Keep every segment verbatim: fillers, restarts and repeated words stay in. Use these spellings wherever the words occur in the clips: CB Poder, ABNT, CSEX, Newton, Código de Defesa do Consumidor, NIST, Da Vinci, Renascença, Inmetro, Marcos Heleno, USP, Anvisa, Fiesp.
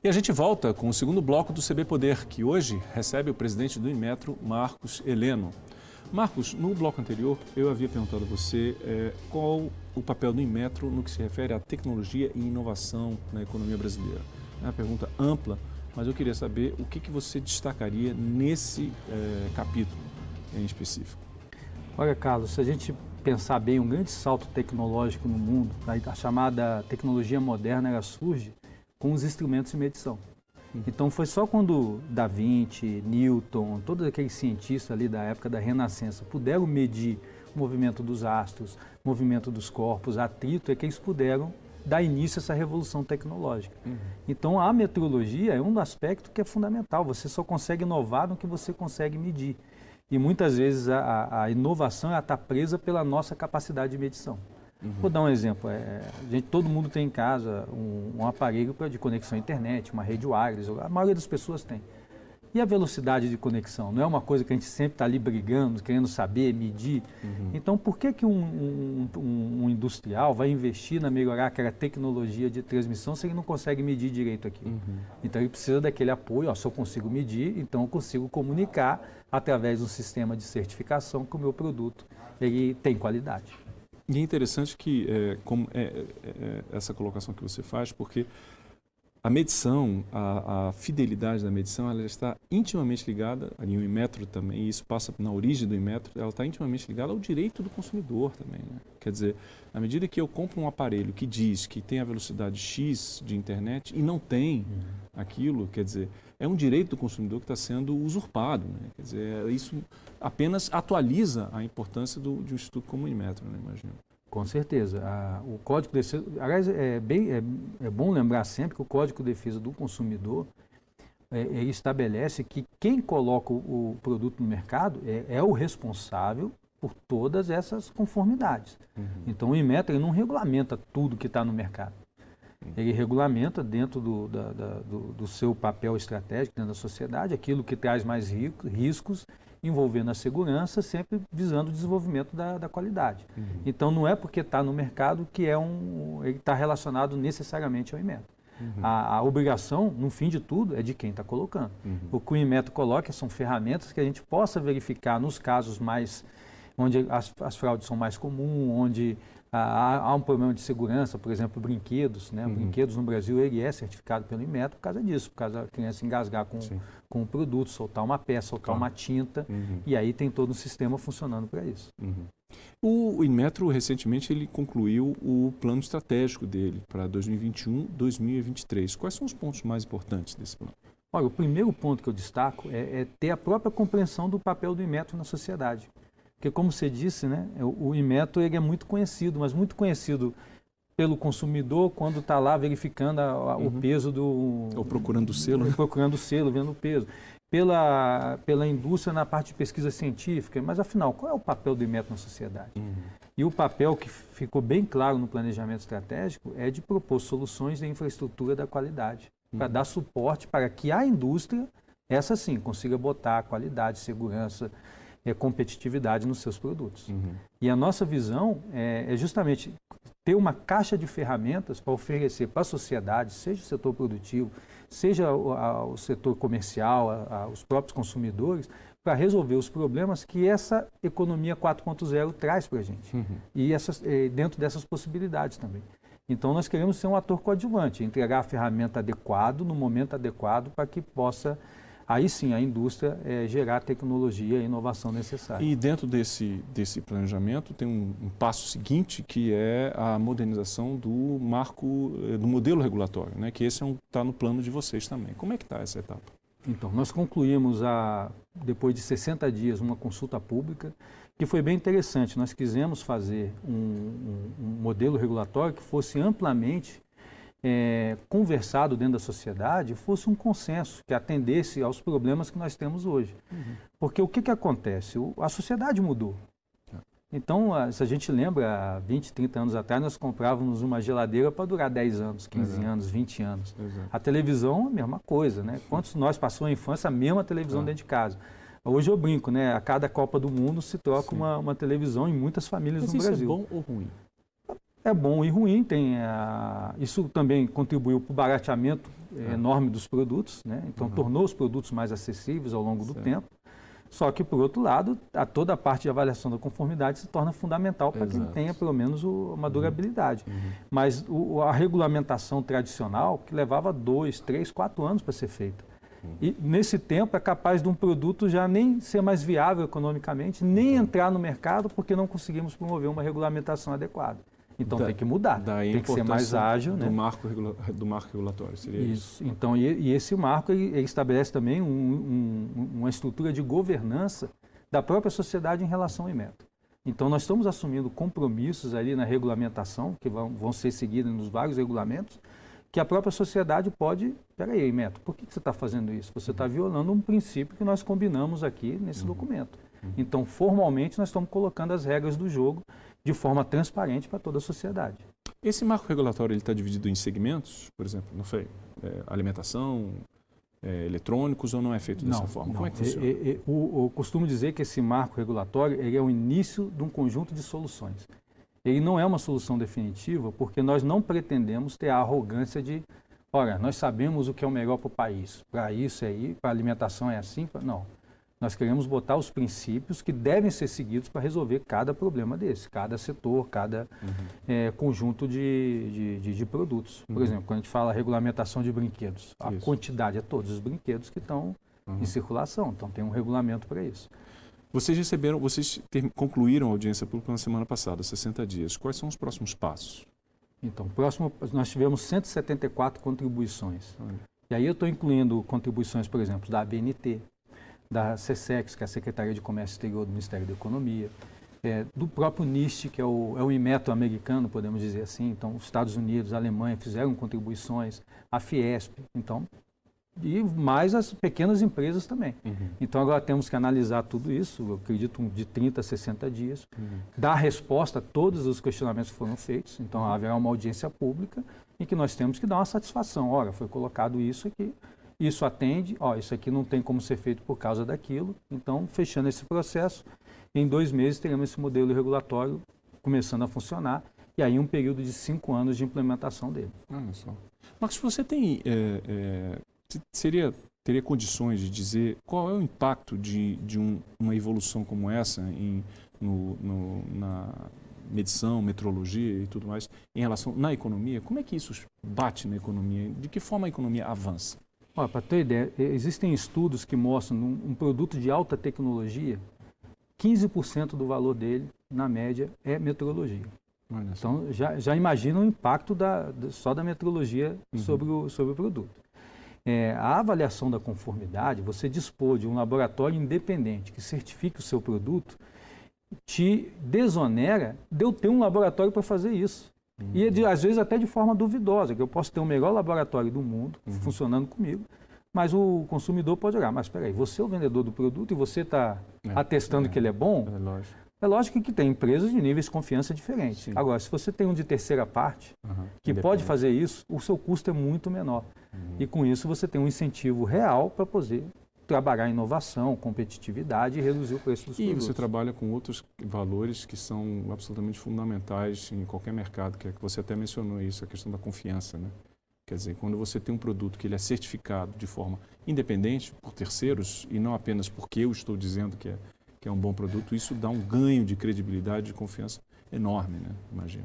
E a gente volta com o segundo bloco do C B Poder, que hoje recebe o presidente do Inmetro, Marcos Heleno. Marcos, no bloco anterior, eu havia perguntado a você é, qual o papel do Inmetro no que se refere à tecnologia e inovação na economia brasileira. É uma pergunta ampla, mas eu queria saber o que, que você destacaria nesse é, capítulo em específico. Olha, Carlos, se a gente pensar bem, um grande salto tecnológico no mundo, a chamada tecnologia moderna, ela surge com os instrumentos de medição. Então foi só quando Da Vinci, Newton, todos aqueles cientistas ali da época da Renascença puderam medir o movimento dos astros, o movimento dos corpos, atrito, é que eles puderam dar início a essa revolução tecnológica. Uhum. Então a metrologia é um aspecto que é fundamental, você só consegue inovar no que você consegue medir. E muitas vezes a, a inovação está presa pela nossa capacidade de medição. Uhum. Vou dar um exemplo, é, gente, todo mundo tem em casa um, um aparelho pra, de conexão à internet, uma rede wireless, a maioria das pessoas tem. E a velocidade de conexão? Não é uma coisa que a gente sempre está ali brigando, querendo saber, medir. Uhum. Então por que, que um, um, um, um industrial vai investir na melhorar aquela tecnologia de transmissão se ele não consegue medir direito aquilo? Uhum. Então ele precisa daquele apoio, ó, se eu consigo medir, então eu consigo comunicar através de um sistema de certificação que o meu produto ele tem qualidade. E é interessante que é, como é, é, essa colocação que você faz, porque a medição, a, a fidelidade da medição, ela está intimamente ligada, e o Inmetro também, e isso passa na origem do Inmetro, ela está intimamente ligada ao direito do consumidor também, né? Quer dizer, na medida que eu compro um aparelho que diz que tem a velocidade X de internet e não tem aquilo, quer dizer, é um direito do consumidor que está sendo usurpado, né? Quer dizer, isso apenas atualiza a importância do, de um instituto como o Inmetro, né? Imagino. Com certeza. A, o Código de Defesa, aliás, é, bem, é, é bom lembrar sempre que o Código de Defesa do Consumidor é, ele estabelece que quem coloca o, o produto no mercado é, é o responsável por todas essas conformidades. Uhum. Então o Inmetro não regulamenta tudo que está no mercado. Uhum. Ele regulamenta dentro do, da, da, do, do seu papel estratégico dentro da sociedade aquilo que traz mais riscos, envolvendo a segurança, sempre visando o desenvolvimento da, da qualidade. Uhum. Então não é porque está no mercado que é um, ele está relacionado necessariamente ao Inmetro. Uhum. A, a obrigação, no fim de tudo, é de quem está colocando. Uhum. O que o Inmetro coloca são ferramentas que a gente possa verificar nos casos mais, onde as, as fraudes são mais comuns, onde ah, há um problema de segurança, por exemplo, brinquedos, né? Uhum. Brinquedos no Brasil, ele é certificado pelo Inmetro por causa disso, por causa da criança engasgar com, com o produto, soltar uma peça, soltar claro. uma tinta, uhum. e aí tem todo um sistema funcionando para isso. Uhum. O Inmetro, recentemente, ele concluiu o plano estratégico dele para dois mil e vinte e um, dois mil e vinte e três. Quais são os pontos mais importantes desse plano? Olha, o primeiro ponto que eu destaco é, é ter a própria compreensão do papel do Inmetro na sociedade. Porque, como você disse, né, o Inmetro ele é muito conhecido, mas muito conhecido pelo consumidor quando está lá verificando a, a, uhum. o peso do... Ou procurando o selo. Né? Procurando o selo, vendo o peso. Pela, pela indústria na parte de pesquisa científica, mas, afinal, qual é o papel do Inmetro na sociedade? Uhum. E o papel que ficou bem claro no planejamento estratégico é de propor soluções de infraestrutura da qualidade, uhum. para dar suporte para que a indústria, essa sim, consiga botar qualidade, segurança... É competitividade nos seus produtos. Uhum. E a nossa visão é, é justamente ter uma caixa de ferramentas para oferecer para a sociedade, seja o setor produtivo, seja o, a, o setor comercial, a, a, os próprios consumidores, para resolver os problemas que essa economia quatro ponto zero traz para a gente. Uhum. E essas, é, dentro dessas possibilidades também. Então, nós queremos ser um ator coadjuvante, entregar a ferramenta adequada, no momento adequado, para que possa... Aí sim, a indústria é, gerar a tecnologia e inovação necessária. E dentro desse, desse planejamento tem um, um passo seguinte, que é a modernização do marco, do modelo regulatório, né? Que esse é um, tá no plano de vocês também. Como é que está essa etapa? Então, nós concluímos, a, depois de sessenta dias, uma consulta pública, que foi bem interessante. Nós quisemos fazer um, um, um modelo regulatório que fosse amplamente... É, conversado dentro da sociedade, fosse um consenso que atendesse aos problemas que nós temos hoje. Uhum. Porque o que, que acontece? O, a sociedade mudou. Então, a, se a gente lembra, vinte, trinta anos atrás, nós comprávamos uma geladeira para durar dez anos, quinze Exato. Anos, vinte anos. Exato. A televisão, a mesma coisa, né? Quantos de nós passou a infância, a mesma televisão ah. dentro de casa. Hoje eu brinco, né? A cada Copa do Mundo se troca uma, uma televisão em muitas famílias Mas no isso Brasil. Isso é bom ou ruim? É bom e ruim, tem a... isso também contribuiu para o barateamento ah. enorme dos produtos, né? Então uhum. tornou os produtos mais acessíveis ao longo certo. do tempo. Só que, por outro lado, a toda a parte de avaliação da conformidade se torna fundamental para que tenha, pelo menos, o, uma durabilidade. Uhum. Mas o, a regulamentação tradicional, que levava dois, três, quatro anos para ser feita. Uhum. E, nesse tempo, é capaz de um produto já nem ser mais viável economicamente, nem uhum. entrar no mercado, porque não conseguimos promover uma regulamentação adequada. Então, da, tem que mudar, tem que ser mais ágil. Do, né? marco, regula, do marco regulatório, seria isso. isso. Então, e, e esse marco ele, ele estabelece também um, um, uma estrutura de governança da própria sociedade em relação ao Inmetro. Então, nós estamos assumindo compromissos ali na regulamentação, que vão, vão ser seguidos nos vários regulamentos, que a própria sociedade pode... Espera aí, Inmetro, por que, que você está fazendo isso? Você está violando um princípio que nós combinamos aqui nesse uhum. documento. Uhum. Então, formalmente, nós estamos colocando as regras do jogo de forma transparente para toda a sociedade. Esse marco regulatório está dividido em segmentos, por exemplo, não sei, é, alimentação, é, eletrônicos, ou não é feito dessa não, forma? Não. Como é que funciona? É, é, o, eu costumo dizer que esse marco regulatório ele é o início de um conjunto de soluções. Ele não é uma solução definitiva, porque nós não pretendemos ter a arrogância de, olha, nós sabemos o que é o melhor para o país, para isso é aí, para alimentação é assim, pra... não. Nós queremos botar os princípios que devem ser seguidos para resolver cada problema desse, cada setor, cada uhum. é, conjunto de, de, de, de produtos. Por uhum. exemplo, quando a gente fala regulamentação de brinquedos, a isso. quantidade é todos os brinquedos que estão uhum. em circulação. Então, tem um regulamento para isso. Vocês receberam, vocês ter, concluíram a audiência pública na semana passada, sessenta dias. Quais são os próximos passos? Então, próximo, nós tivemos cento e setenta e quatro contribuições. Olha. E aí eu estou incluindo contribuições, por exemplo, da A B N T, da C S E X, que é a Secretaria de Comércio Exterior do Ministério da Economia, é, do próprio NIST, que é o, é o Inmetro americano, podemos dizer assim. Então, os Estados Unidos, a Alemanha fizeram contribuições, a Fiesp, então, e mais as pequenas empresas também. Uhum. Então, agora temos que analisar tudo isso, eu acredito, de trinta a sessenta dias, uhum. dar resposta a todos os questionamentos que foram feitos. Então, uhum. haverá uma audiência pública em que nós temos que dar uma satisfação. Ora, foi colocado isso aqui. Isso atende, ó, isso aqui não tem como ser feito por causa daquilo. Então, fechando esse processo, em dois meses teremos esse modelo regulatório começando a funcionar e aí um período de cinco anos de implementação dele. Olha só. Marcos, você tem, é, é, seria, teria condições de dizer qual é o impacto de, de um, uma evolução como essa em, no, no, na medição, metrologia e tudo mais, em relação na economia? Como é que isso bate na economia? De que forma a economia avança? Para ter ideia, existem estudos que mostram um, um produto de alta tecnologia, quinze por cento do valor dele, na média, é metrologia. Então, já, já imagina o impacto da, só da metrologia uhum. sobre, o, sobre o produto. É, a avaliação da conformidade, você dispor de um laboratório independente que certifique o seu produto, te desonera de eu ter um laboratório para fazer isso. Uhum. E de, às vezes até de forma duvidosa, que eu posso ter o melhor laboratório do mundo uhum. funcionando comigo, mas o consumidor pode olhar, mas espera aí, você é o vendedor do produto e você está é, atestando é, que ele é bom? É lógico. É lógico que tem empresas de níveis de confiança diferentes. Sim. Agora, se você tem um de terceira parte, uhum. que pode fazer isso, o seu custo é muito menor. Uhum. E com isso você tem um incentivo real para poder trabalhar inovação, competitividade e reduzir o preço dos e produtos. E você trabalha com outros valores que são absolutamente fundamentais em qualquer mercado, que é que você até mencionou isso, a questão da confiança, né? Quer dizer, quando você tem um produto que ele é certificado de forma independente por terceiros e não apenas porque eu estou dizendo que é, que é um bom produto, isso dá um ganho de credibilidade e confiança enorme, né? Imagino.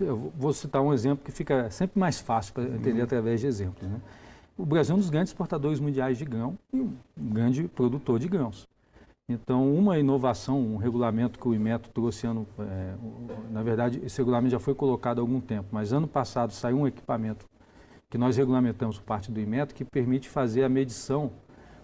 Eu vou citar um exemplo que fica sempre mais fácil para entender uhum. através de exemplos, né? O Brasil é um dos grandes exportadores mundiais de grão e um grande produtor de grãos. Então, uma inovação, um regulamento que o Inmetro trouxe ano... É, na verdade, esse regulamento já foi colocado há algum tempo, mas ano passado saiu um equipamento que nós regulamentamos por parte do Inmetro que permite fazer a medição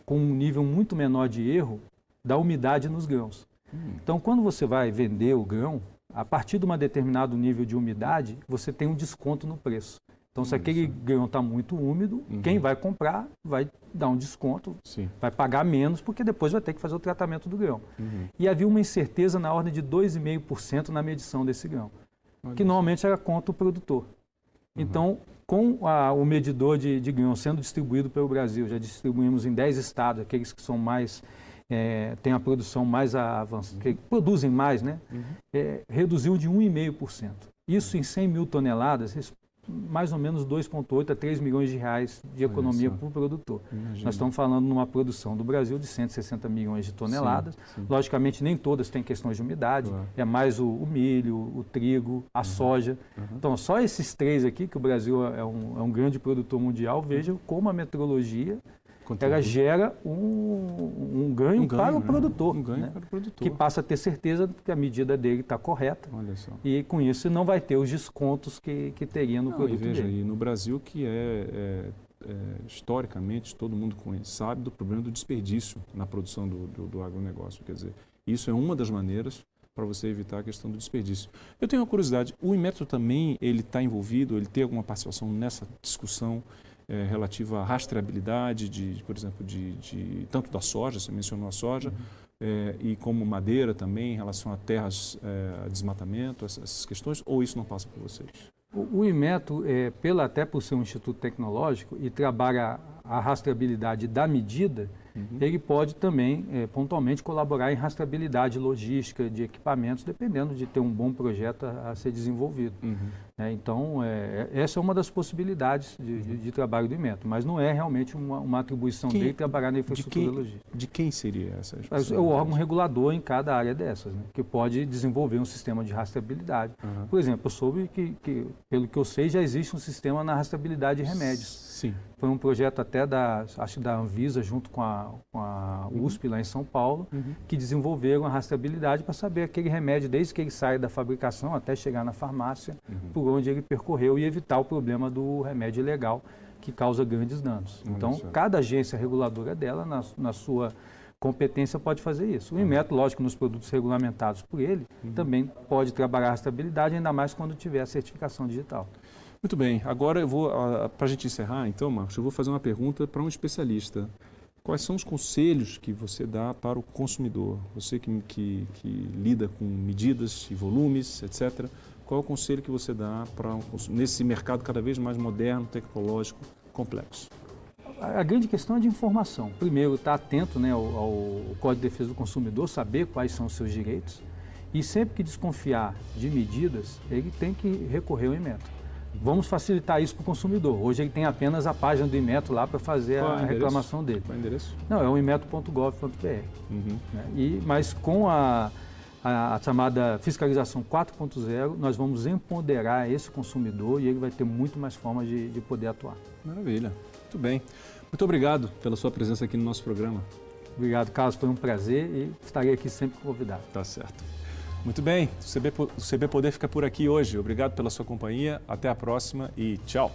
com um nível muito menor de erro da umidade nos grãos. Hum. Então, quando você vai vender o grão, a partir de um determinado nível de umidade, você tem um desconto no preço. Então, se aquele grão está muito úmido, uhum. quem vai comprar vai dar um desconto, sim. vai pagar menos, porque depois vai ter que fazer o tratamento do grão. Uhum. E havia uma incerteza na ordem de dois vírgula cinco por cento na medição desse grão, olha que isso. normalmente era contra o produtor. Uhum. Então, com a, o medidor de, de grão sendo distribuído pelo Brasil, já distribuímos em dez estados, aqueles que são mais... É, tem a produção mais avançada, uhum. que produzem mais, né? Uhum. É, reduziu de um vírgula cinco por cento. Isso em cem mil toneladas... mais ou menos dois vírgula oito a três milhões de reais de economia por produtor. Imagina. Nós estamos falando numa produção do Brasil de cento e sessenta milhões de toneladas. Sim, sim. Logicamente, nem todas têm questões de umidade, claro. É mais o, o milho, o trigo, a uhum. soja. Uhum. Então, só esses três aqui, que o Brasil é um, é um grande produtor mundial, vejam como a metrologia Conteúdo. ela gera um, um, ganho, um ganho para o né? produtor. Um ganho né? para o produtor. Que passa a ter certeza que a medida dele está correta. Olha só. E com isso não vai ter os descontos que, que teria no não, produto e veja dele. Aí, no Brasil, que é, é, é historicamente, todo mundo conhece, sabe do problema do desperdício na produção do, do, do agronegócio. Quer dizer, isso é uma das maneiras para você evitar a questão do desperdício. Eu tenho uma curiosidade, o Inmetro também ele está envolvido, ele tem alguma participação nessa discussão É, relativa à rastreabilidade, de, por exemplo, de, de, tanto da soja, você mencionou a soja, uhum. é, e como madeira também, em relação a terras, é, a desmatamento, essas, essas questões, ou isso não passa por vocês? O, o Inmetro, é, pela, até por ser um instituto tecnológico e trabalha a, a rastreabilidade da medida, uhum. ele pode também, é, pontualmente, colaborar em rastreabilidade logística de equipamentos, dependendo de ter um bom projeto a, a ser desenvolvido. Uhum. É, então, é, essa é uma das possibilidades de, de, de trabalho do Inmetro, mas não é realmente uma, uma atribuição quem, dele trabalhar na infraestrutura de quem, logística. De quem seria essa? É o órgão regulador em cada área dessas, né, que pode desenvolver um sistema de rastreabilidade. Uhum. Por exemplo, eu soube que, que, pelo que eu sei, já existe um sistema na rastreabilidade de remédios. Sim. Foi um projeto até da, acho, da Anvisa, junto com a, com a U S P, uhum. lá em São Paulo, uhum. que desenvolveram a rastreabilidade para saber aquele remédio, desde que ele sai da fabricação até chegar na farmácia, uhum. por onde ele percorreu, e evitar o problema do remédio ilegal, que causa grandes danos. Olha então, certo. Cada agência reguladora dela, na, na sua competência, pode fazer isso. O Inmetro, uhum. lógico, nos produtos regulamentados por ele, uhum. também pode trabalhar a rastreabilidade, ainda mais quando tiver a certificação digital. Muito bem. Agora, eu vou para a gente encerrar, então, Marcos, eu vou fazer uma pergunta para um especialista. Quais são os conselhos que você dá para o consumidor? Você que, que, que lida com medidas e volumes, etcétera, qual é o conselho que você dá para um, nesse mercado cada vez mais moderno, tecnológico, complexo? A grande questão é de informação. Primeiro, estar atento, né, ao, ao Código de Defesa do Consumidor, saber quais são os seus direitos. E sempre que desconfiar de medidas, ele tem que recorrer ao Inmetro. Vamos facilitar isso para o consumidor. Hoje ele tem apenas a página do Inmetro lá para fazer Qual a endereço? reclamação dele. Qual é o endereço? Não, é o inmetro ponto gov ponto br. Uhum. E, mas com a, a, a chamada fiscalização quatro ponto zero, nós vamos empoderar esse consumidor e ele vai ter muito mais formas de, de poder atuar. Maravilha. Muito bem. Muito obrigado pela sua presença aqui no nosso programa. Obrigado, Carlos. Foi um prazer e estarei aqui sempre convidado. Tá certo. Muito bem, o C B Poder fica por aqui hoje. Obrigado pela sua companhia, até a próxima e tchau!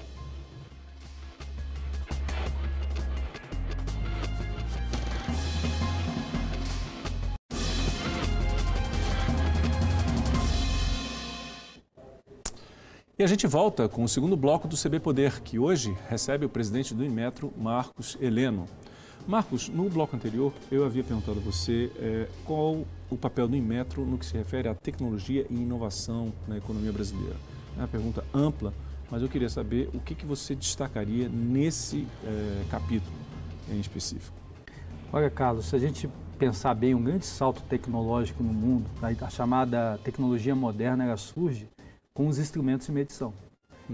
E a gente volta com o segundo bloco do C B Poder, que hoje recebe o presidente do Inmetro, Marcos Heleno. Marcos, no bloco anterior, eu havia perguntado a você é, qual o papel do Inmetro no que se refere à tecnologia e inovação na economia brasileira. É uma pergunta ampla, mas eu queria saber o que, que você destacaria nesse é, capítulo em específico. Olha, Carlos, se a gente pensar bem, um grande salto tecnológico no mundo, a chamada tecnologia moderna, ela surge com os instrumentos de medição.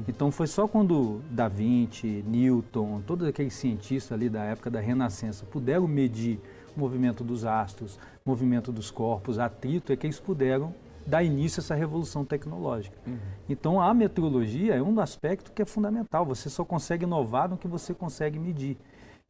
Então, foi só quando Da Vinci, Newton, todos aqueles cientistas ali da época da Renascença puderam medir o movimento dos astros, o movimento dos corpos, atrito, é que eles puderam dar início a essa revolução tecnológica. Uhum. Então, a metrologia é um aspecto que é fundamental. Você só consegue inovar no que você consegue medir.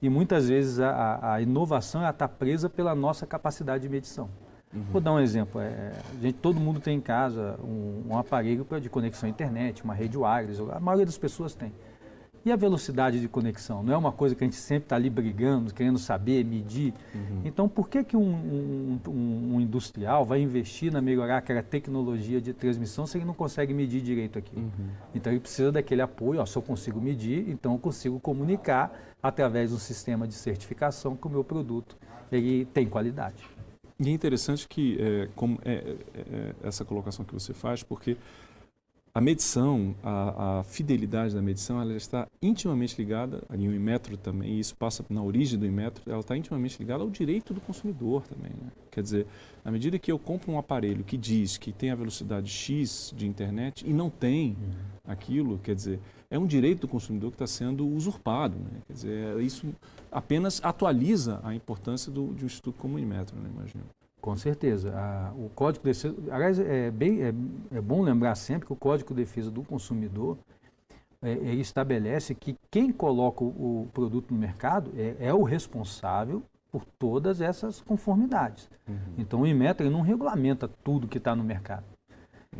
E muitas vezes a, a inovação está presa pela nossa capacidade de medição. Uhum. Vou dar um exemplo. É, gente, todo mundo tem em casa um, um aparelho pra, de conexão à internet, uma rede wireless, a maioria das pessoas tem. E a velocidade de conexão? Não é uma coisa que a gente sempre está ali brigando, querendo saber, medir. Uhum. Então, por que, que um, um, um, um industrial vai investir na melhorar aquela tecnologia de transmissão se ele não consegue medir direito aquilo? Uhum. Então, ele precisa daquele apoio. Ó, se eu consigo medir, então eu consigo comunicar através de um sistema de certificação que o meu produto ele tem qualidade. E é interessante que é, como é, é, é, essa colocação que você faz, porque a medição, a, a fidelidade da medição, ela está intimamente ligada, e o Inmetro também, e isso passa na origem do Inmetro, ela está intimamente ligada ao direito do consumidor também, né? Quer dizer, na medida que eu compro um aparelho que diz que tem a velocidade X de internet e não tem, aquilo, quer dizer, é um direito do consumidor que está sendo usurpado, né? Quer dizer, isso apenas atualiza a importância do, de um instituto como o Inmetro, né, imagino. Com certeza. A, o Código de Defesa, aliás, é, bem, é, é bom lembrar sempre que o Código de Defesa do Consumidor é, é, estabelece que quem coloca o, o produto no mercado é, é o responsável por todas essas conformidades. Uhum. Então o Inmetro não regulamenta tudo que está no mercado.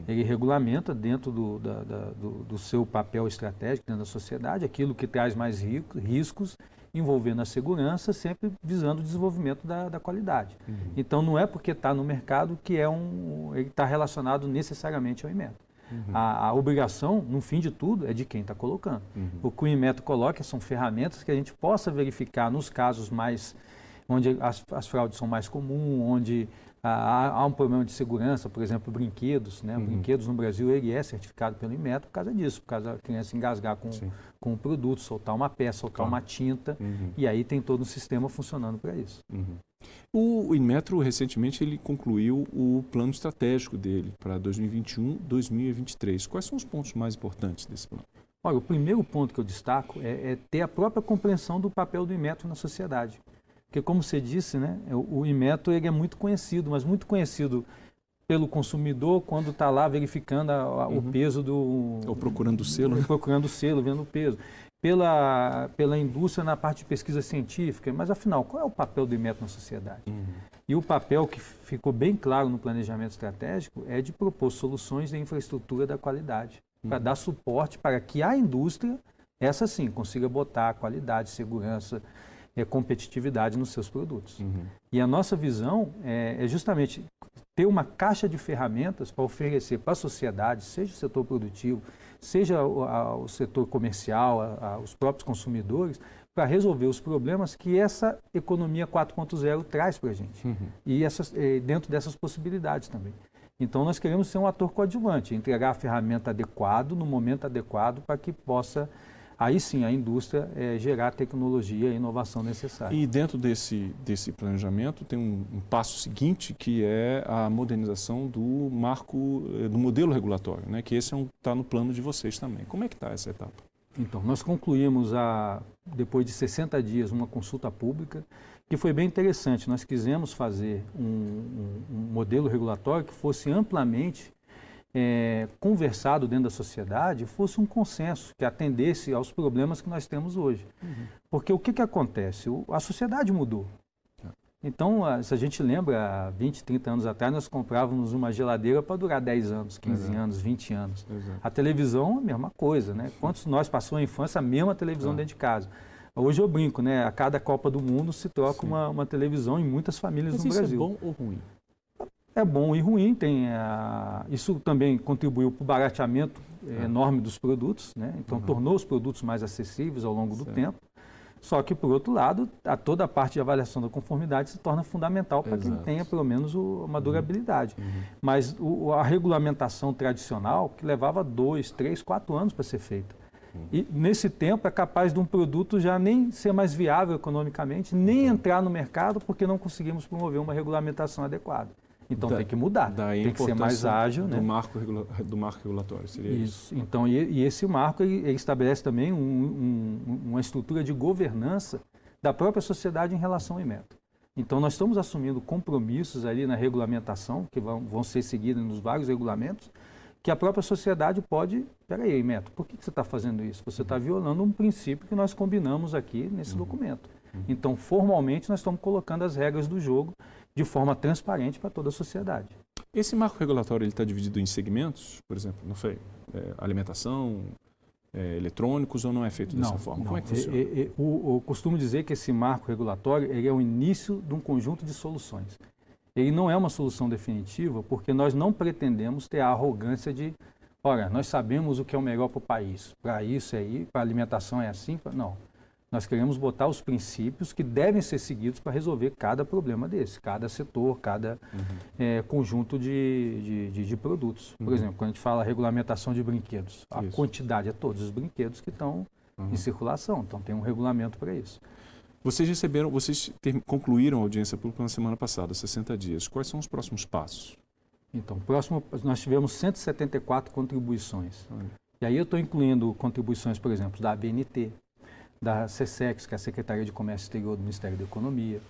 Ele regulamenta dentro do, da, da, do, do seu papel estratégico dentro da sociedade aquilo que traz mais riscos, envolvendo a segurança, sempre visando o desenvolvimento da, da qualidade. Uhum. Então não é porque está no mercado que é um, ele está relacionado necessariamente ao Inmetro. Uhum. A, a obrigação, no fim de tudo, é de quem está colocando. Uhum. O que o Inmetro coloca são ferramentas que a gente possa verificar nos casos mais, onde as, as fraudes são mais comuns, onde ah, há um problema de segurança, por exemplo, brinquedos, né? Uhum. Brinquedos no Brasil, ele é certificado pelo Inmetro por causa disso, por causa da criança engasgar com, com o produto, soltar uma peça, soltar claro. uma tinta, uhum. e aí tem todo um sistema funcionando para isso. Uhum. O Inmetro, recentemente, ele concluiu o plano estratégico dele para dois mil e vinte e um a dois mil e vinte e três. Quais são os pontos mais importantes desse plano? Olha, o primeiro ponto que eu destaco é, é ter a própria compreensão do papel do Inmetro na sociedade. Porque, como você disse, né, o Inmetro ele é muito conhecido, mas muito conhecido pelo consumidor quando está lá verificando a, a, uhum. o peso do... Ou procurando o selo. Procurando o selo, vendo o peso. Pela, pela indústria na parte de pesquisa científica, mas, afinal, qual é o papel do Inmetro na sociedade? Uhum. E o papel que ficou bem claro no planejamento estratégico é de propor soluções de infraestrutura da qualidade, uhum. para dar suporte para que a indústria, essa sim, consiga botar qualidade, segurança... É competitividade nos seus produtos. Uhum. E a nossa visão é, é justamente ter uma caixa de ferramentas para oferecer para a sociedade, seja o setor produtivo, seja o, a, o setor comercial, a, a, os próprios consumidores, para resolver os problemas que essa economia quatro ponto zero traz para a gente. Uhum. E essas, é, dentro dessas possibilidades também. Então, nós queremos ser um ator coadjuvante, entregar a ferramenta adequada, no momento adequado, para que possa... Aí sim, a indústria é, gerar a tecnologia e a inovação necessária. E dentro desse, desse planejamento tem um, um passo seguinte, que é a modernização do marco, do modelo regulatório, né? Que esse é um, tá no plano de vocês também. Como é que está essa etapa? Então, nós concluímos, a, depois de sessenta dias, uma consulta pública, que foi bem interessante. Nós quisemos fazer um, um, um modelo regulatório que fosse amplamente... É, conversado dentro da sociedade, fosse um consenso que atendesse aos problemas que nós temos hoje. Uhum. Porque o que, que acontece? O, a sociedade mudou. Então, a, se a gente lembra, vinte, trinta anos atrás, nós comprávamos uma geladeira para durar dez anos, quinze uhum. anos, vinte anos. Uhum. A televisão, a mesma coisa, né? Quantos de nós passou a infância, a mesma televisão uhum. dentro de casa. Hoje eu brinco, né? A cada Copa do Mundo se troca uma, uma televisão em muitas famílias Mas no isso Brasil. Isso é bom ou ruim? É bom e ruim, tem a... isso também contribuiu para o barateamento é. enorme dos produtos, né? Então uhum. tornou os produtos mais acessíveis ao longo do certo. tempo. Só que, por outro lado, a toda a parte de avaliação da conformidade se torna fundamental para que ele tenha pelo menos o, uma durabilidade. Uhum. Mas o, a regulamentação tradicional, que levava dois, três, quatro anos para ser feita. Uhum. E nesse tempo é capaz de um produto já nem ser mais viável economicamente, nem uhum. entrar no mercado porque não conseguimos promover uma regulamentação adequada. Então da, tem que mudar, tem que ser mais ágil. Do, né? marco, regula, do marco regulatório, seria isso. isso. Então, e, e esse marco ele, ele estabelece também um, um, uma estrutura de governança da própria sociedade em relação ao Inmetro. Então, nós estamos assumindo compromissos ali na regulamentação, que vão, vão ser seguidos nos vários regulamentos, que a própria sociedade pode... Peraí, Inmetro, por que, que você está fazendo isso? Você está uhum. violando um princípio que nós combinamos aqui nesse uhum. documento. Uhum. Então, formalmente, nós estamos colocando as regras do jogo de forma transparente para toda a sociedade. Esse marco regulatório ele está dividido em segmentos, por exemplo, não sei, é, alimentação, é, eletrônicos, ou não é feito dessa não, forma? Não. Como é que funciona? Eu, eu, eu, eu costumo dizer que esse marco regulatório ele é o início de um conjunto de soluções. Ele não é uma solução definitiva, porque nós não pretendemos ter a arrogância de, olha, nós sabemos o que é o melhor para o país, para isso aí, para alimentação é assim, pra... não. Nós queremos botar os princípios que devem ser seguidos para resolver cada problema desse, cada setor, cada uhum. é, conjunto de, de, de, de produtos. Por uhum. exemplo, quando a gente fala regulamentação de brinquedos, a isso. quantidade é todos os brinquedos que estão uhum. em circulação, então tem um regulamento para isso. Vocês receberam, vocês ter, concluíram a audiência pública na semana passada, sessenta dias. Quais são os próximos passos? Então, próximo, nós tivemos cento e setenta e quatro contribuições. Olha. E aí eu estou incluindo contribuições, por exemplo, da A B N T, da C S E X, que é a Secretaria de Comércio Exterior do Ministério da Economia,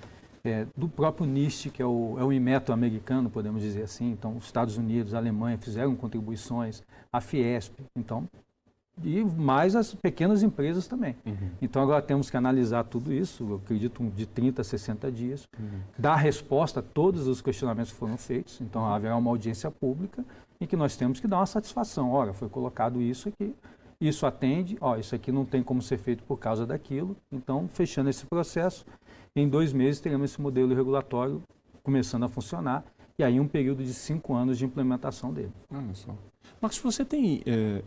é, do próprio NIST, que é o, é o Inmetro americano, podemos dizer assim. Então, os Estados Unidos, a Alemanha fizeram contribuições, a Fiesp, então, e mais as pequenas empresas também. Uhum. Então, agora temos que analisar tudo isso, eu acredito, de trinta a sessenta dias, uhum. dar resposta a todos os questionamentos que foram feitos. Então, uhum. haverá uma audiência pública em que nós temos que dar uma satisfação. Ora, foi colocado isso aqui. Isso atende, ó, isso aqui não tem como ser feito por causa daquilo. Então, fechando esse processo, em dois meses teremos esse modelo regulatório começando a funcionar e aí um período de cinco anos de implementação dele. Olha só. Marcos, você tem, é,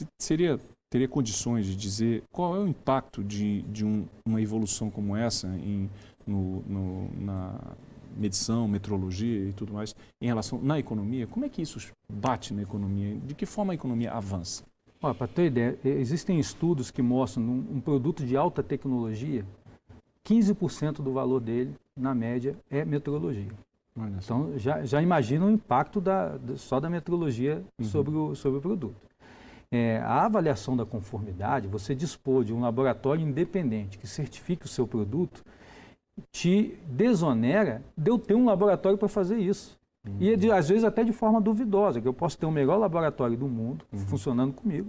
é, seria, teria condições de dizer qual é o impacto de, de um, uma evolução como essa em, no, no, na medição, metrologia e tudo mais, em relação na economia? Como é que isso bate na economia? De que forma a economia avança? Para ter ideia, existem estudos que mostram um, um produto de alta tecnologia, quinze por cento do valor dele, na média, é metrologia. Então, já, já imagina o impacto da, só da metrologia uhum. sobre, o, sobre o produto. É, a avaliação da conformidade, você dispor de um laboratório independente que certifique o seu produto, te desonera de eu ter um laboratório para fazer isso. Uhum. E de, às vezes até de forma duvidosa, que eu posso ter o melhor laboratório do mundo uhum. funcionando comigo,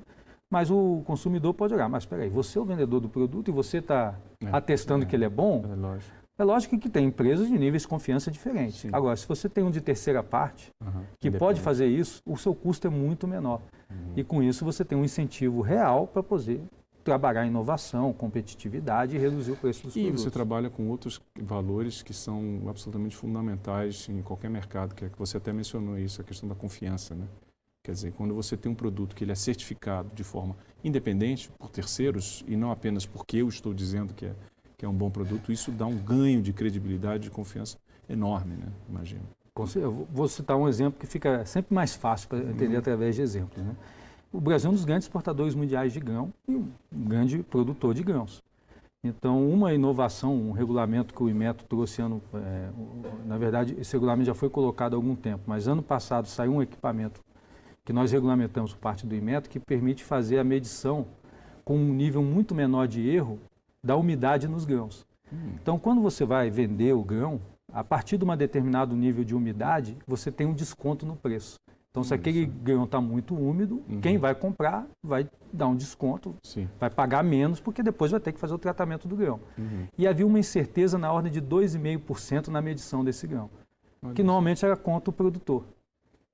mas o consumidor pode olhar, mas espera aí, você é o vendedor do produto e você está é, atestando é, que ele é bom? É lógico. É lógico que tem empresas de níveis de confiança diferentes. Sim. Agora, se você tem um de terceira parte, uhum. que pode fazer isso, o seu custo é muito menor. Uhum. E com isso você tem um incentivo real para poder trabalhar inovação, competitividade e reduzir o preço dos e produtos. E você trabalha com outros valores que são absolutamente fundamentais em qualquer mercado, que é que você até mencionou isso, a questão da confiança, né? Quer dizer, quando você tem um produto que ele é certificado de forma independente por terceiros e não apenas porque eu estou dizendo que é, que é um bom produto, isso dá um ganho de credibilidade e confiança enorme, né? Imagino. Eu vou citar um exemplo que fica sempre mais fácil para entender hum. através de exemplos, né? O Brasil é um dos grandes exportadores mundiais de grão e um grande produtor de grãos. Então, uma inovação, um regulamento que o Inmetro trouxe ano... É, na verdade, esse regulamento já foi colocado há algum tempo, mas ano passado saiu um equipamento que nós regulamentamos por parte do Inmetro que permite fazer a medição com um nível muito menor de erro da umidade nos grãos. Hum. Então, quando você vai vender o grão, a partir de um determinado nível de umidade, você tem um desconto no preço. Então, se aquele grão está muito úmido, uhum. quem vai comprar vai dar um desconto, Sim. vai pagar menos, porque depois vai ter que fazer o tratamento do grão. Uhum. E havia uma incerteza na ordem de dois vírgula cinco por cento na medição desse grão, Olha que isso. normalmente era contra o produtor. Uhum.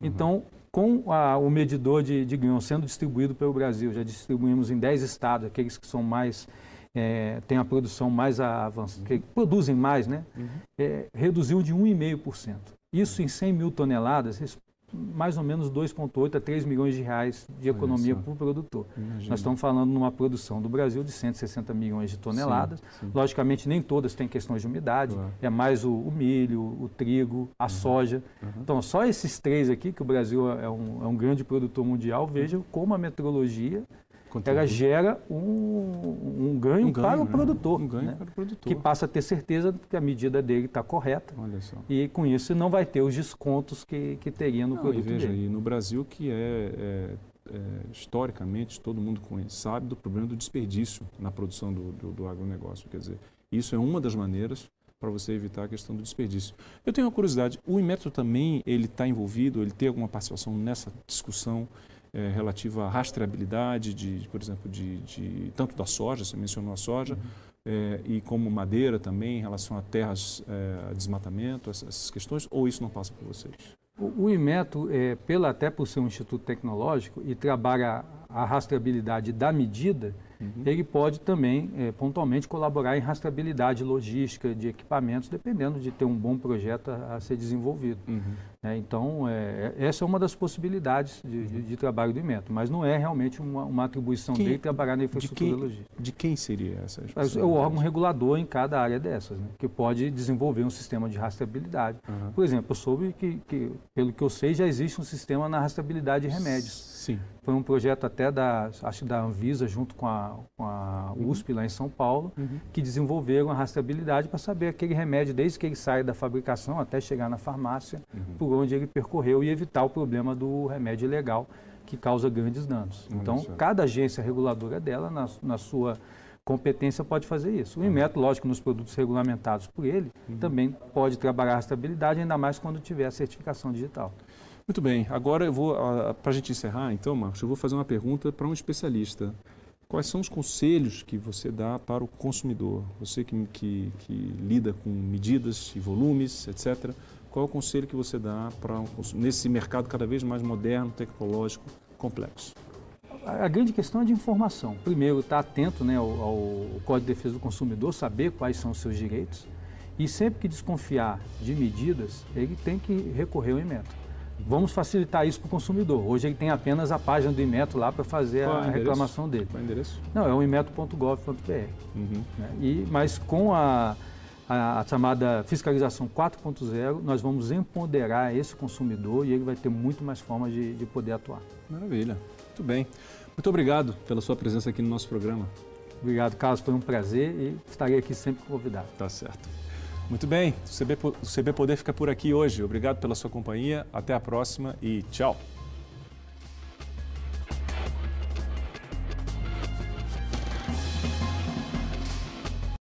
Então, com a, o medidor de, de grão sendo distribuído pelo Brasil, já distribuímos em dez estados, aqueles que são mais... É, tem a produção mais avançada, uhum. que produzem mais, né? Uhum. É, reduziu de um vírgula cinco por cento. Isso em cem mil toneladas... mais ou menos dois vírgula oito a três milhões de reais de economia por produtor. Imagina. Nós estamos falando numa produção do Brasil de cento e sessenta milhões de toneladas. Sim, sim. Logicamente, nem todas têm questões de umidade. Claro. É mais o, o milho, o trigo, a uhum. soja. Uhum. Então, só esses três aqui, que o Brasil é um, é um grande produtor mundial, vejam como a metrologia ela gera um, um, ganho um ganho para o né? produtor, um ganho né? para o produtor, que passa a ter certeza que a medida dele está correta. Olha só. E com isso não vai ter os descontos que, que teria no não, produto e veja, dele. E no Brasil, que é, é, é historicamente, todo mundo conhece, sabe do problema do desperdício na produção do, do, do agronegócio. Quer dizer, isso é uma das maneiras para você evitar a questão do desperdício. Eu tenho uma curiosidade, o Inmetro também está envolvido, ele tem alguma participação nessa discussão? É, relativa à rastreabilidade, de, por exemplo, de, de, tanto da soja, você mencionou a soja, uhum. é, e como madeira também, em relação a terras, é, a desmatamento, essas, essas questões, ou isso não passa por vocês? O, o Inmetro, é, pela, até por ser um instituto tecnológico e trabalha a, a rastreabilidade da medida, uhum. ele pode também, é, pontualmente, colaborar em rastreabilidade logística de equipamentos, dependendo de ter um bom projeto a, a ser desenvolvido. Uhum. É, então, é, essa é uma das possibilidades de, de, de trabalho do Inmetro, mas não é realmente uma, uma atribuição quem, dele trabalhar na infraestrutura de quem, logística. De quem seria essa? É o órgão regulador em cada área dessas, né, que pode desenvolver um sistema de rastreabilidade. Uhum. Por exemplo, eu soube que, que, pelo que eu sei, já existe um sistema na rastreabilidade de remédios. Sim. Foi um projeto até da, acho, da Anvisa, junto com a, com a U S P, uhum. lá em São Paulo, uhum. que desenvolveram a rastreabilidade para saber aquele remédio, desde que ele sai da fabricação até chegar na farmácia, uhum. por onde ele percorreu e evitar o problema do remédio ilegal, que causa grandes danos. Então, cada agência reguladora dela, na, na sua competência, pode fazer isso. O Inmetro, lógico, nos produtos regulamentados por ele, uhum. também pode trabalhar a rastreabilidade, ainda mais quando tiver a certificação digital. Muito bem. Agora, eu vou para a gente encerrar, então, Marcos, eu vou fazer uma pergunta para um especialista. Quais são os conselhos que você dá para o consumidor? Você que, que, que lida com medidas e volumes, etcétera, qual é o conselho que você dá para um, nesse mercado cada vez mais moderno, tecnológico, complexo? A grande questão é de informação. Primeiro, estar atento, né, ao, ao Código de Defesa do Consumidor, saber quais são os seus direitos. E sempre que desconfiar de medidas, ele tem que recorrer ao Inmetro. Vamos facilitar isso para o consumidor. Hoje ele tem apenas a página do Inmetro lá para fazer Qual a endereço? reclamação dele. Qual é o endereço? Não, é o inmetro ponto gov ponto br. Uhum. E, mas com a, a, a chamada fiscalização quatro ponto zero, nós vamos empoderar esse consumidor e ele vai ter muito mais formas de, de poder atuar. Maravilha. Muito bem. Muito obrigado pela sua presença aqui no nosso programa. Obrigado, Carlos. Foi um prazer e estarei aqui sempre convidado. Tá certo. Muito bem, o C B Poder fica por aqui hoje. Obrigado pela sua companhia, até a próxima e tchau!